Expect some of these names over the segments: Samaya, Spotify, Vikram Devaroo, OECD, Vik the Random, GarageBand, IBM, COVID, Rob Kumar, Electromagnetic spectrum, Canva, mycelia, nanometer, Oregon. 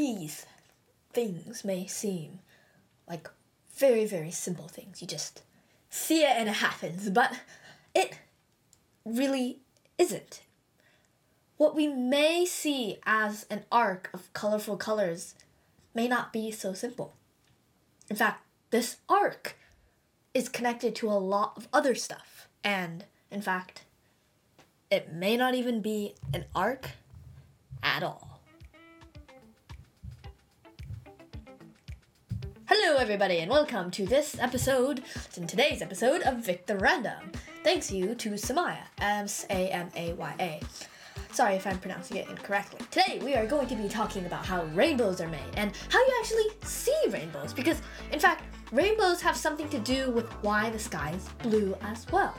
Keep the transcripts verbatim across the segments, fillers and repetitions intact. these things may seem like very, very simple things. You just see it and it happens, but it really isn't. What we may see as an arc of colorful colors may not be so simple. In fact, this arc is connected to a lot of other stuff. And in fact, it may not even be an arc at all. Hello everybody and welcome to this episode, in today's episode of Vik the Random. Thanks you to Samaya, S A M A Y A. Sorry if I'm pronouncing it incorrectly. Today we are going to be talking about how rainbows are made and how you actually see rainbows, because in fact, rainbows have something to do with why the sky is blue as well.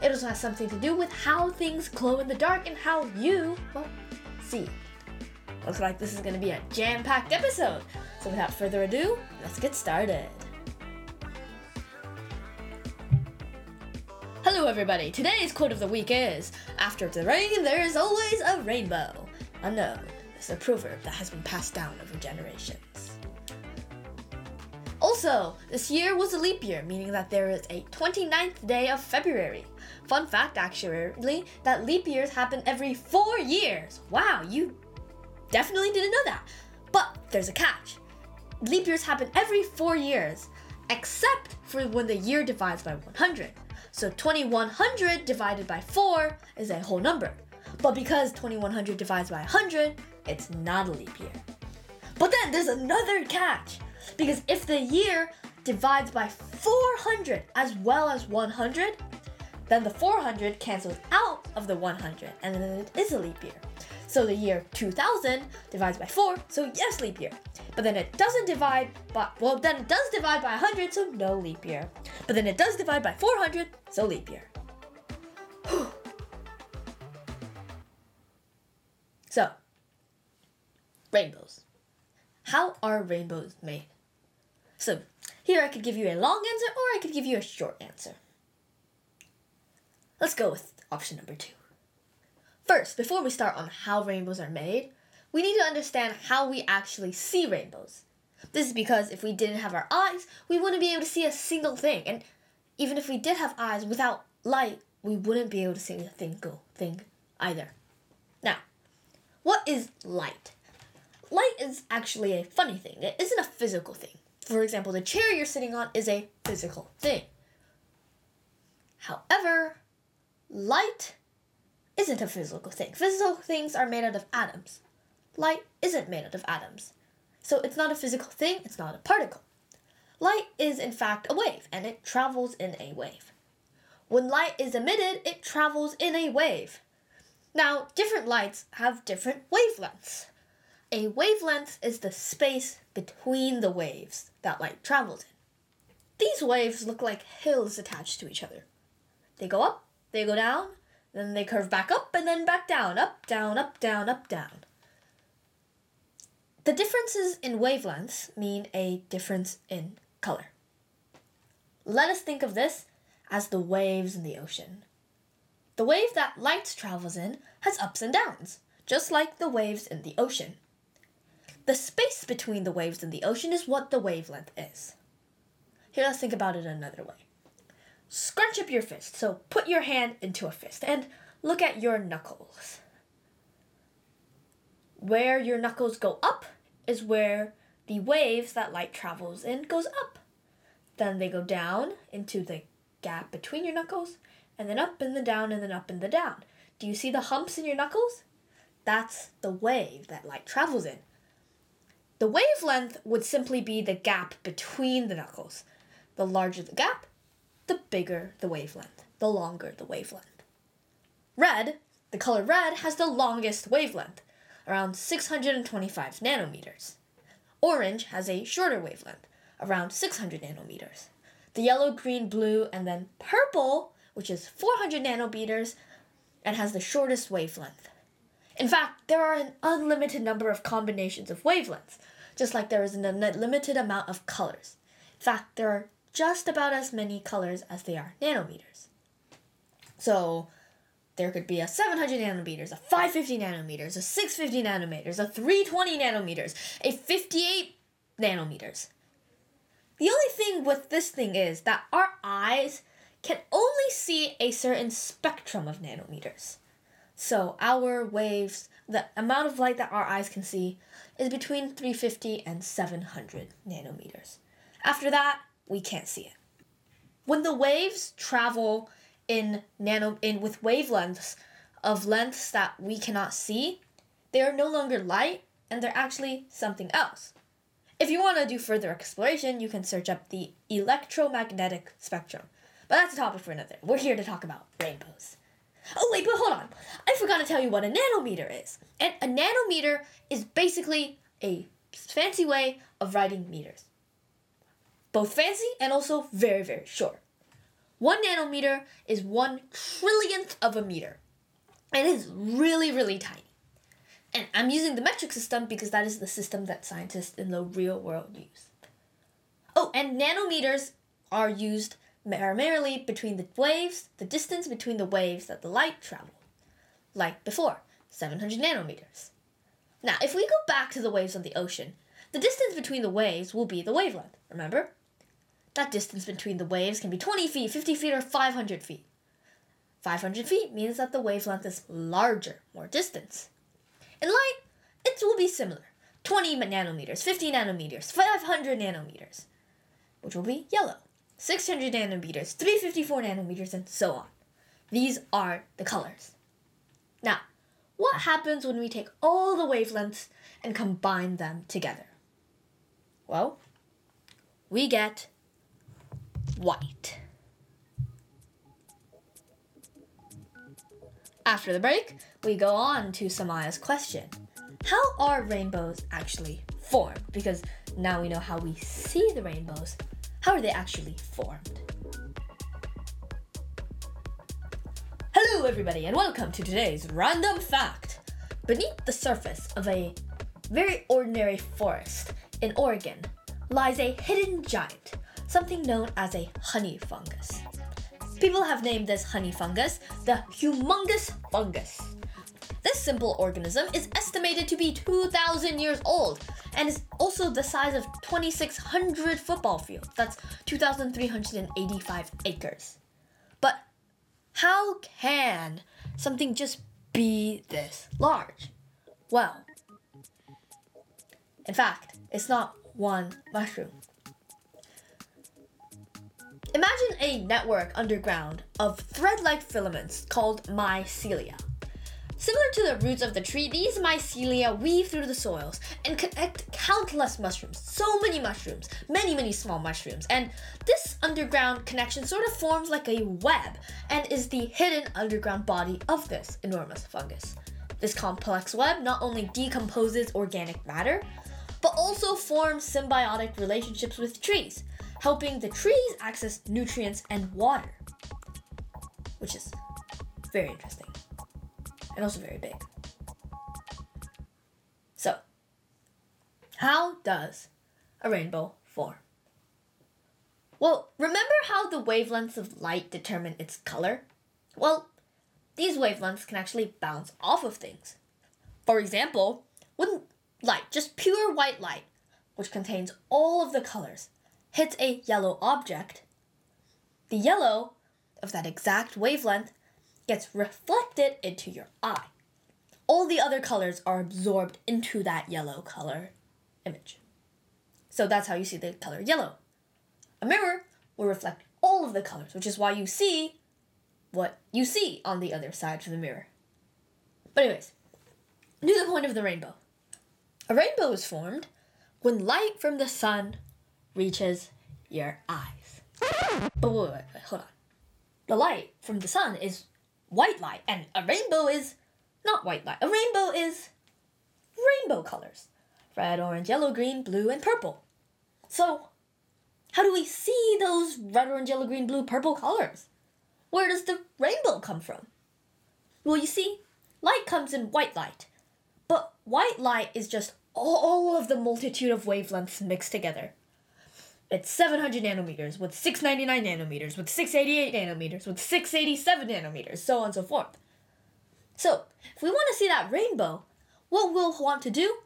It also has something to do with how things glow in the dark and how you, well, see. Looks like this is going to be a jam-packed episode. So without further ado, let's get started. Hello everybody, today's quote of the week is, "After the rain, there is always a rainbow." I know, it's a proverb that has been passed down over generations. Also, this year was a leap year, meaning that there is a twenty-ninth day of February. Fun fact, actually, that leap years happen every four years. Wow, you definitely didn't know that. But there's a catch. Leap years happen every four years, except for when the year divides by one hundred. So twenty-one hundred divided by four is a whole number. But because twenty-one hundred divides by one hundred, it's not a leap year. But then there's another catch. Because if the year divides by four hundred as well as one hundred, then the four hundred cancels out of the one hundred, and then it is a leap year. So the year two thousand divides by four, so yes, leap year. But then it doesn't divide by, well, then it does divide by one hundred, so no leap year. But then it does divide by four hundred, so leap year. Whew. So, rainbows. How are rainbows made? So, here I could give you a long answer or I could give you a short answer. Let's go with option number two. First, before we start on how rainbows are made, we need to understand how we actually see rainbows. This is because if we didn't have our eyes, we wouldn't be able to see a single thing. And even if we did have eyes, without light, we wouldn't be able to see a single thing either. Now, what is light? Light is actually a funny thing. It isn't a physical thing. For example, the chair you're sitting on is a physical thing. However, light isn't a physical thing. Physical things are made out of atoms. Light isn't made out of atoms. So it's not a physical thing, it's not a particle. Light is in fact a wave, and it travels in a wave. When light is emitted, it travels in a wave. Now, different lights have different wavelengths. A wavelength is the space between the waves that light travels in. These waves look like hills attached to each other. They go up, they go down, then they curve back up and then back down, up, down, up, down, up, down. The differences in wavelengths mean a difference in color. Let us think of this as the waves in the ocean. The wave that light travels in has ups and downs, just like the waves in the ocean. The space between the waves in the ocean is what the wavelength is. Here, let's think about it another way. Scrunch up your fist, so put your hand into a fist, and look at your knuckles. Where your knuckles go up is where the waves that light travels in goes up. Then they go down into the gap between your knuckles, and then up and then down and then up and then down. Do you see the humps in your knuckles? That's the wave that light travels in. The wavelength would simply be the gap between the knuckles. The larger the gap, the bigger the wavelength, the longer the wavelength. Red, the color red, has the longest wavelength, around six hundred twenty-five nanometers. Orange has a shorter wavelength, around six hundred nanometers. The yellow, green, blue, and then purple, which is four hundred nanometers, and has the shortest wavelength. In fact, there are an unlimited number of combinations of wavelengths, just like there is an unlimited amount of colors. In fact, there are just about as many colors as there are nanometers. So, there could be a seven hundred nanometers, a five hundred fifty nanometers, a six hundred fifty nanometers, a three hundred twenty nanometers, a fifty-eight nanometers. The only thing with this thing is that our eyes can only see a certain spectrum of nanometers. So our waves, the amount of light that our eyes can see, is between three hundred fifty and seven hundred nanometers. After that, we can't see it. When the waves travel in nano in with wavelengths of lengths that we cannot see, they are no longer light, and they're actually something else. If you want to do further exploration, you can search up the electromagnetic spectrum. But that's a topic for another. We're here to talk about rainbows. Oh wait, but hold on. I forgot to tell you what a nanometer is. And a nanometer is basically a fancy way of writing meters. Both fancy and also very, very short. One nanometer is one trillionth of a meter. And it's really, really tiny. And I'm using the metric system because that is the system that scientists in the real world use. Oh, and nanometers are used primarily between the waves, the distance between the waves that the light travel. Like before, seven hundred nanometers. Now, if we go back to the waves on the ocean, the distance between the waves will be the wavelength, remember? That distance between the waves can be twenty feet, fifty feet, or five hundred feet. five hundred feet means that the wavelength is larger, more distance. In light, it will be similar. twenty nanometers, fifty nanometers, five hundred nanometers, which will be yellow. six hundred nanometers, three hundred fifty-four nanometers, and so on. These are the colors. Now, what happens when we take all the wavelengths and combine them together? Well, we get white. After the break, we go on to Samaya's question. How are rainbows actually formed? Because now we know how we see the rainbows. How are they actually formed? Hello everybody, and welcome to today's random fact. Beneath the surface of a very ordinary forest in Oregon lies a hidden giant, something known as a honey fungus. People have named this honey fungus the humongous fungus. This simple organism is estimated to be two thousand years old and is also the size of twenty-six hundred football fields. That's two thousand three hundred eighty-five acres. But how can something just be this large? Well, in fact, it's not one mushroom. Imagine a network underground of thread-like filaments called mycelia. Similar to the roots of the tree, these mycelia weave through the soils and connect countless mushrooms, so many mushrooms, many, many small mushrooms. And this underground connection sort of forms like a web and is the hidden underground body of this enormous fungus. This complex web not only decomposes organic matter, but also forms symbiotic relationships with trees, helping the trees access nutrients and water, which is very interesting. And also very big. So, how does a rainbow form? Well, remember how the wavelengths of light determine its color? Well, these wavelengths can actually bounce off of things. For example, when light, just pure white light, which contains all of the colors, hits a yellow object, the yellow of that exact wavelength gets reflected into your eye. All the other colors are absorbed into that yellow color image. So that's how you see the color yellow. A mirror will reflect all of the colors, which is why you see what you see on the other side of the mirror. But anyways, to the point of the rainbow. A rainbow is formed when light from the sun reaches your eyes. But wait, wait, wait, hold on. The light from the sun is white light, and a rainbow is not white light. A rainbow is rainbow colors. Red, orange, yellow, green, blue, and purple. So, how do we see those red, orange, yellow, green, blue, purple colors? Where does the rainbow come from? Well, you see, light comes in white light. But white light is just all of the multitude of wavelengths mixed together. It's seven hundred nanometers, with six hundred ninety-nine nanometers, with six hundred eighty-eight nanometers, with six hundred eighty-seven nanometers, so on and so forth. So if we want to see that rainbow, what we'll want to do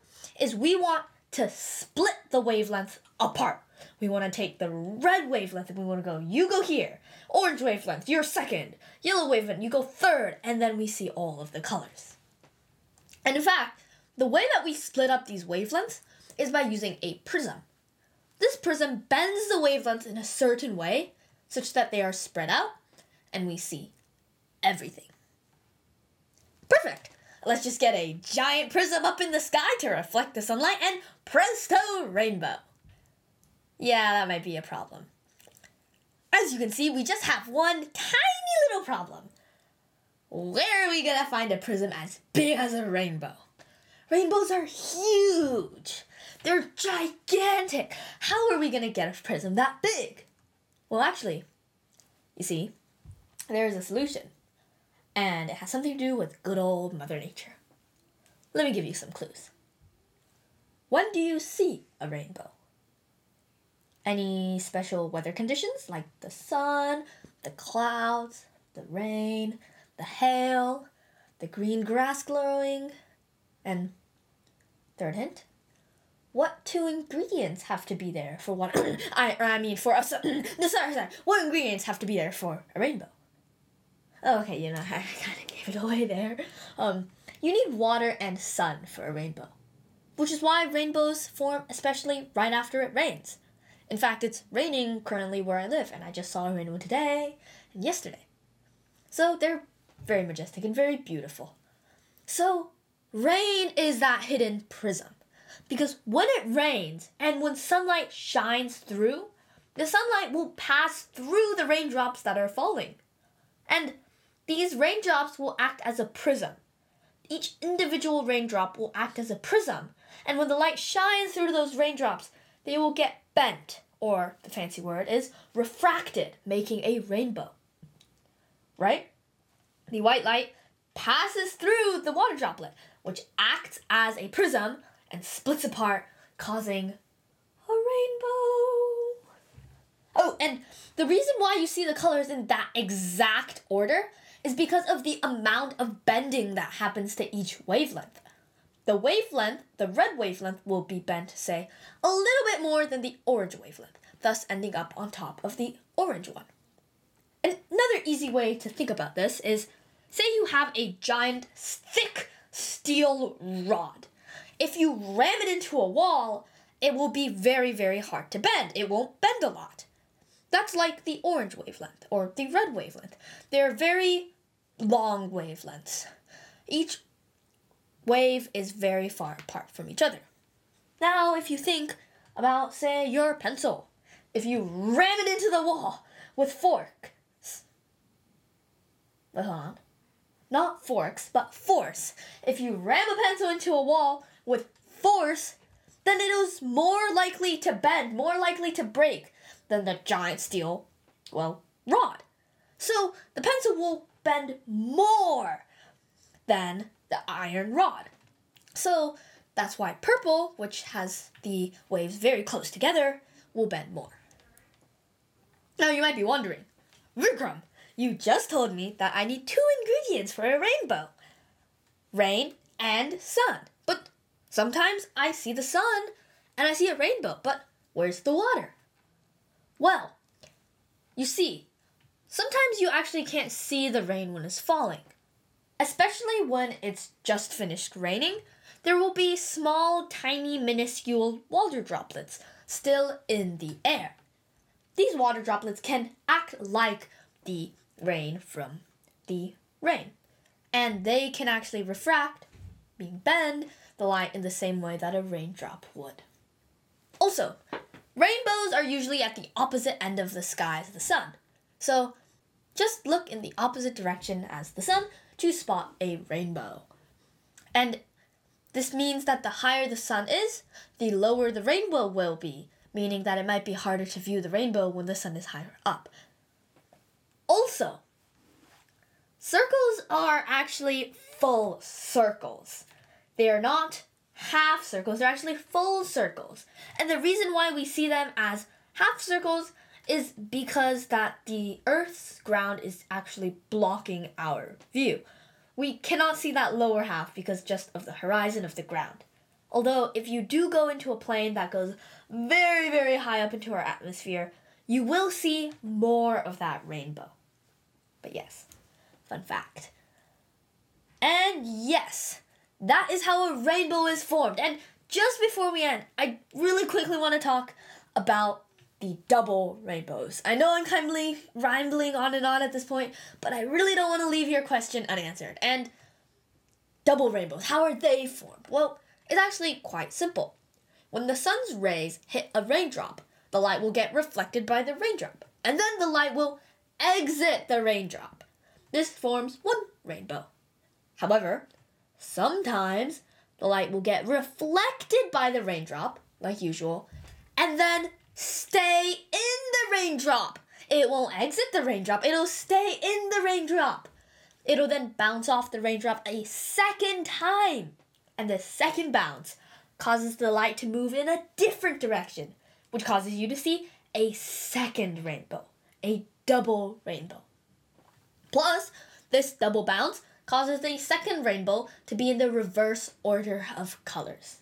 is we want to split the wavelengths apart. We want to take the red wavelength and we want to go, you go here. Orange wavelength, you're second. Yellow wavelength, you go third. And then we see all of the colors. And in fact, the way that we split up these wavelengths is by using a prism. This prism bends the wavelengths in a certain way such that they are spread out and we see everything. Perfect. Let's just get a giant prism up in the sky to reflect the sunlight and presto, rainbow. Yeah, that might be a problem. As you can see, we just have one tiny little problem. Where are we going to find a prism as big as a rainbow? Rainbows are huge. They're gigantic. How are we going to get a prism that big? Well, actually, you see, there is a solution. And it has something to do with good old Mother Nature. Let me give you some clues. When do you see a rainbow? Any special weather conditions like the sun, the clouds, the rain, the hail, the green grass glowing, and third hint, what two ingredients have to be there for one, I, I mean for us, no, sorry, sorry, what ingredients have to be there for a rainbow? Okay, you know, I kind of gave it away there. Um, you need water and sun for a rainbow, which is why rainbows form especially right after it rains. In fact, it's raining currently where I live, and I just saw a rainbow today and yesterday. So they're very majestic and very beautiful. So rain is that hidden prism, because when it rains and when sunlight shines through, the sunlight will pass through the raindrops that are falling. And these raindrops will act as a prism. Each individual raindrop will act as a prism. And when the light shines through those raindrops, they will get bent, or the fancy word is refracted, making a rainbow, right? The white light passes through the water droplet, which acts as a prism and splits apart, causing a rainbow. Oh, and the reason why you see the colors in that exact order is because of the amount of bending that happens to each wavelength. The wavelength, the red wavelength, will be bent, say, a little bit more than the orange wavelength, thus ending up on top of the orange one. And another easy way to think about this is, say you have a giant, thick steel rod. If you ram it into a wall, it will be very, very hard to bend. It won't bend a lot. That's like the orange wavelength or the red wavelength. They're very long wavelengths. Each wave is very far apart from each other. Now, if you think about, say, your pencil, if you ram it into the wall with forks, but hold on, not forks, but force. If you ram a pencil into a wall with force, then it is more likely to bend, more likely to break than the giant steel, well, rod. So the pencil will bend more than the iron rod. So that's why purple, which has the waves very close together, will bend more. Now you might be wondering, Vikram, you just told me that I need two ingredients for a rainbow, rain and sun. But sometimes I see the sun and I see a rainbow, but where's the water? Well, you see, sometimes you actually can't see the rain when it's falling. Especially when it's just finished raining, there will be small, tiny, minuscule water droplets still in the air. These water droplets can act like the rain from the rain, and they can actually refract, being bend, the light in the same way that a raindrop would. Also, rainbows are usually at the opposite end of the sky as the sun, so just look in the opposite direction as the sun to spot a rainbow. And this means that the higher the sun is, the lower the rainbow will be, meaning that it might be harder to view the rainbow when the sun is higher up. Also, circles are actually full circles. They are not half circles, they're actually full circles. And the reason why we see them as half circles is because that the Earth's ground is actually blocking our view. We cannot see that lower half because just of the horizon of the ground. Although if you do go into a plane that goes very, very high up into our atmosphere, you will see more of that rainbow. But yes, fun fact. And yes, that is how a rainbow is formed. And just before we end, I really quickly want to talk about the double rainbows. I know I'm kind of rambling on and on at this point, but I really don't want to leave your question unanswered. And double rainbows, how are they formed? Well, it's actually quite simple. When the sun's rays hit a raindrop, the light will get reflected by the raindrop, and then the light will exit the raindrop. This forms one rainbow. However, sometimes the light will get reflected by the raindrop, like usual, and then stay in the raindrop. It won't exit the raindrop. It'll stay in the raindrop. It'll then bounce off the raindrop a second time. And the second bounce causes the light to move in a different direction, which causes you to see a second rainbow, a double rainbow. Plus, this double bounce causes the second rainbow to be in the reverse order of colors.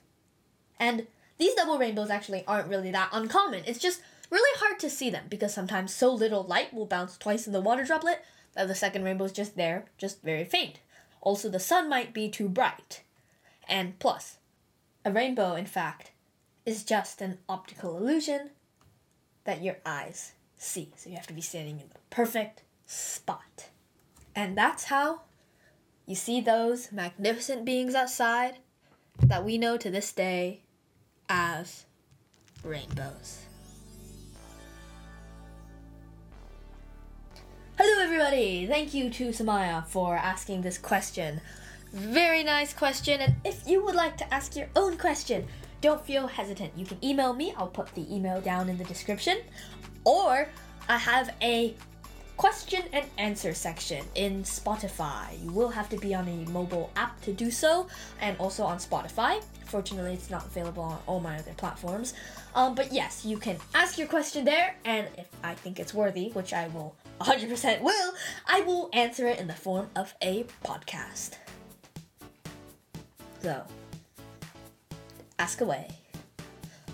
And these double rainbows actually aren't really that uncommon. It's just really hard to see them because sometimes so little light will bounce twice in the water droplet that the second rainbow is just there, just very faint. Also, the sun might be too bright. And plus, a rainbow, in fact, is just an optical illusion that your eyes see. So you have to be standing in the perfect spot. And that's how you see those magnificent beings outside that we know to this day as rainbows. Hello everybody! Thank you to Samaya for asking this question. Very nice question, and if you would like to ask your own question, don't feel hesitant. You can email me, I'll put the email down in the description, or I have a question and answer section in Spotify. You will have to be on a mobile app to do so, and also on Spotify. Fortunately, it's not available on all my other platforms. Um, but yes, you can ask your question there, and if I think it's worthy, which I will one hundred percent will, I will answer it in the form of a podcast. So, ask away.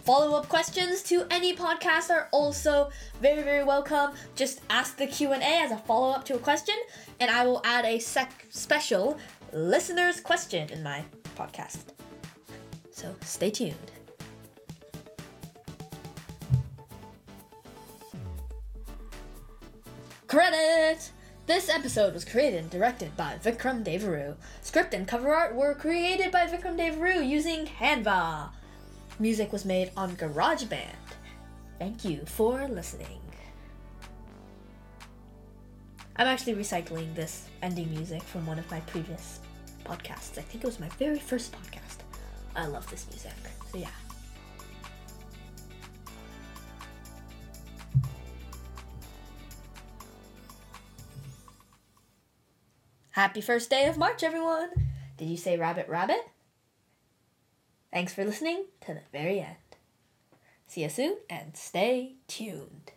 Follow-up questions to any podcast are also very, very welcome. Just ask the Q and A as a follow-up to a question, and I will add a sec- special listener's question in my podcast. So, stay tuned. Credit! This episode was created and directed by Vikram Devaroo. Script and cover art were created by Vikram Devaroo using Canva. Music was made on GarageBand. Thank you for listening. I'm actually recycling this ending music from one of my previous podcasts. I think it was my very first podcast. I love this music, so yeah. Happy first day of March, everyone! Did you say rabbit rabbit? Thanks for listening to the very end. See you soon and stay tuned.